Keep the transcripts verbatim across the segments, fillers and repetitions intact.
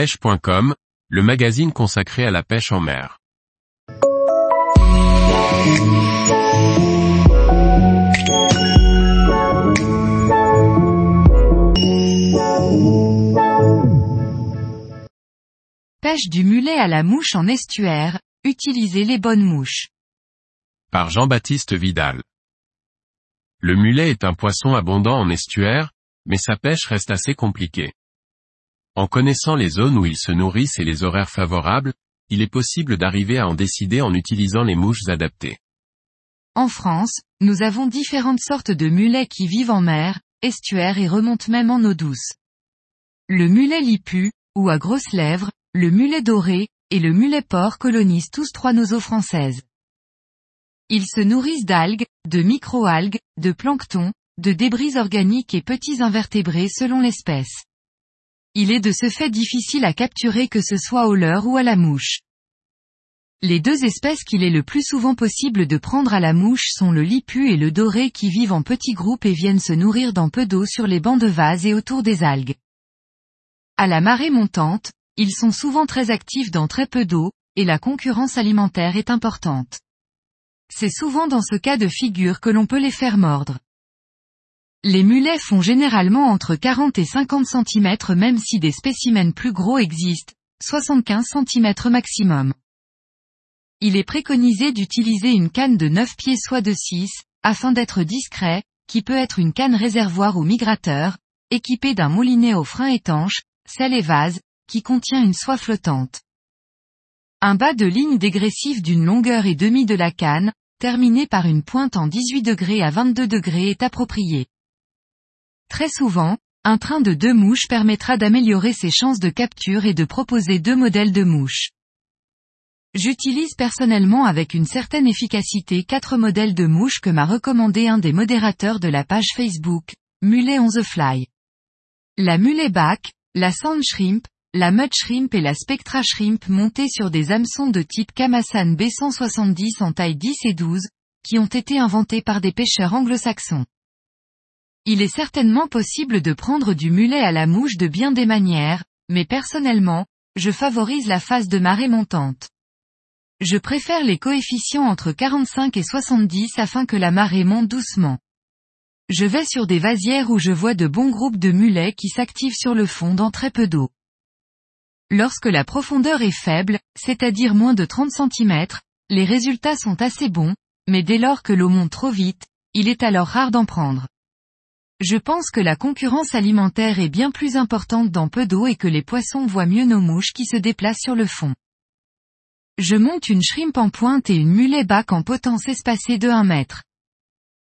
Pêche point com, le magazine consacré à la pêche en mer. Pêche du mulet à la mouche en estuaire, utilisez les bonnes mouches. Par Jean-Baptiste Vidal. Le mulet est un poisson abondant en estuaire, mais sa pêche reste assez compliquée. En connaissant les zones où ils se nourrissent et les horaires favorables, il est possible d'arriver à en décider en utilisant les mouches adaptées. En France, nous avons différentes sortes de mulets qui vivent en mer, estuaire et remontent même en eau douce. Le mulet lipu, ou à grosses lèvres, le mulet doré, et le mulet porc colonisent tous trois nos eaux françaises. Ils se nourrissent d'algues, de microalgues, de plancton, de débris organiques et petits invertébrés selon l'espèce. Il est de ce fait difficile à capturer que ce soit au leurre ou à la mouche. Les deux espèces qu'il est le plus souvent possible de prendre à la mouche sont le lipu et le doré qui vivent en petits groupes et viennent se nourrir dans peu d'eau sur les bancs de vase et autour des algues. À la marée montante, ils sont souvent très actifs dans très peu d'eau, et la concurrence alimentaire est importante. C'est souvent dans ce cas de figure que l'on peut les faire mordre. Les mulets font généralement entre quarante et cinquante centimètres même si des spécimens plus gros existent, soixante-quinze centimètres maximum. Il est préconisé d'utiliser une canne de neuf pieds soit de six, afin d'être discret, qui peut être une canne réservoir ou migrateur, équipée d'un moulinet au frein étanche, selle et vase, qui contient une soie flottante. Un bas de ligne dégressif d'une longueur et demie de la canne, terminé par une pointe en dix-huit degrés à vingt-deux degrés est approprié. Très souvent, un train de deux mouches permettra d'améliorer ses chances de capture et de proposer deux modèles de mouches. J'utilise personnellement avec une certaine efficacité quatre modèles de mouches que m'a recommandé un des modérateurs de la page Facebook, Mullet On The Fly. La Mullet Back, la Sand Shrimp, la Mud Shrimp et la Spectra Shrimp montées sur des hameçons de type Kamasan B cent soixante-dix en taille dix et douze, qui ont été inventés par des pêcheurs anglo-saxons. Il est certainement possible de prendre du mulet à la mouche de bien des manières, mais personnellement, je favorise la phase de marée montante. Je préfère les coefficients entre quarante-cinq et soixante-dix afin que la marée monte doucement. Je vais sur des vasières où je vois de bons groupes de mulets qui s'activent sur le fond dans très peu d'eau. Lorsque la profondeur est faible, c'est-à-dire moins de trente centimètres, les résultats sont assez bons, mais dès lors que l'eau monte trop vite, il est alors rare d'en prendre. Je pense que la concurrence alimentaire est bien plus importante dans peu d'eau et que les poissons voient mieux nos mouches qui se déplacent sur le fond. Je monte une shrimp en pointe et une mulet back en potence espacée de un mètre.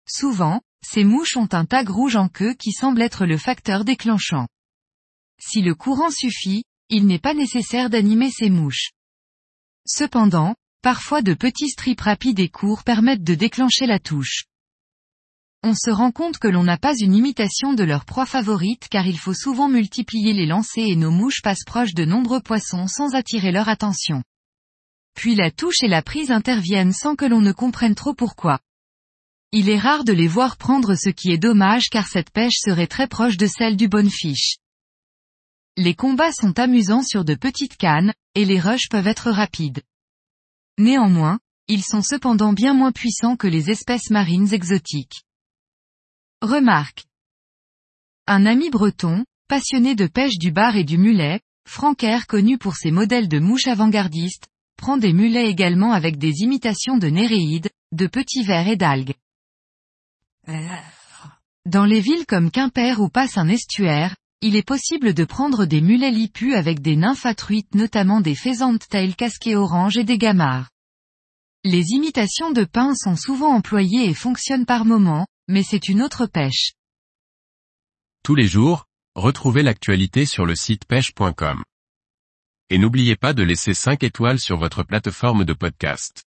Souvent, ces mouches ont un tag rouge en queue qui semble être le facteur déclenchant. Si le courant suffit, il n'est pas nécessaire d'animer ces mouches. Cependant, parfois de petits strips rapides et courts permettent de déclencher la touche. On se rend compte que l'on n'a pas une imitation de leur proie favorite car il faut souvent multiplier les lancers et nos mouches passent proche de nombreux poissons sans attirer leur attention. Puis la touche et la prise interviennent sans que l'on ne comprenne trop pourquoi. Il est rare de les voir prendre ce qui est dommage car cette pêche serait très proche de celle du bonefish. Les combats sont amusants sur de petites cannes, et les rushs peuvent être rapides. Néanmoins, ils sont cependant bien moins puissants que les espèces marines exotiques. Remarque. Un ami breton, passionné de pêche du bar et du mulet, Francaire connu pour ses modèles de mouches avant-gardistes, prend des mulets également avec des imitations de néréides, de petits vers et d'algues. Dans les villes comme Quimper où passe un estuaire, il est possible de prendre des mulets lipus avec des nymphes à truites notamment des faisantes tail casquées orange et des gamarres. Les imitations de pins sont souvent employées et fonctionnent par moments, mais c'est une autre pêche. Tous les jours, retrouvez l'actualité sur le site pêche point com. Et n'oubliez pas de laisser cinq étoiles sur votre plateforme de podcast.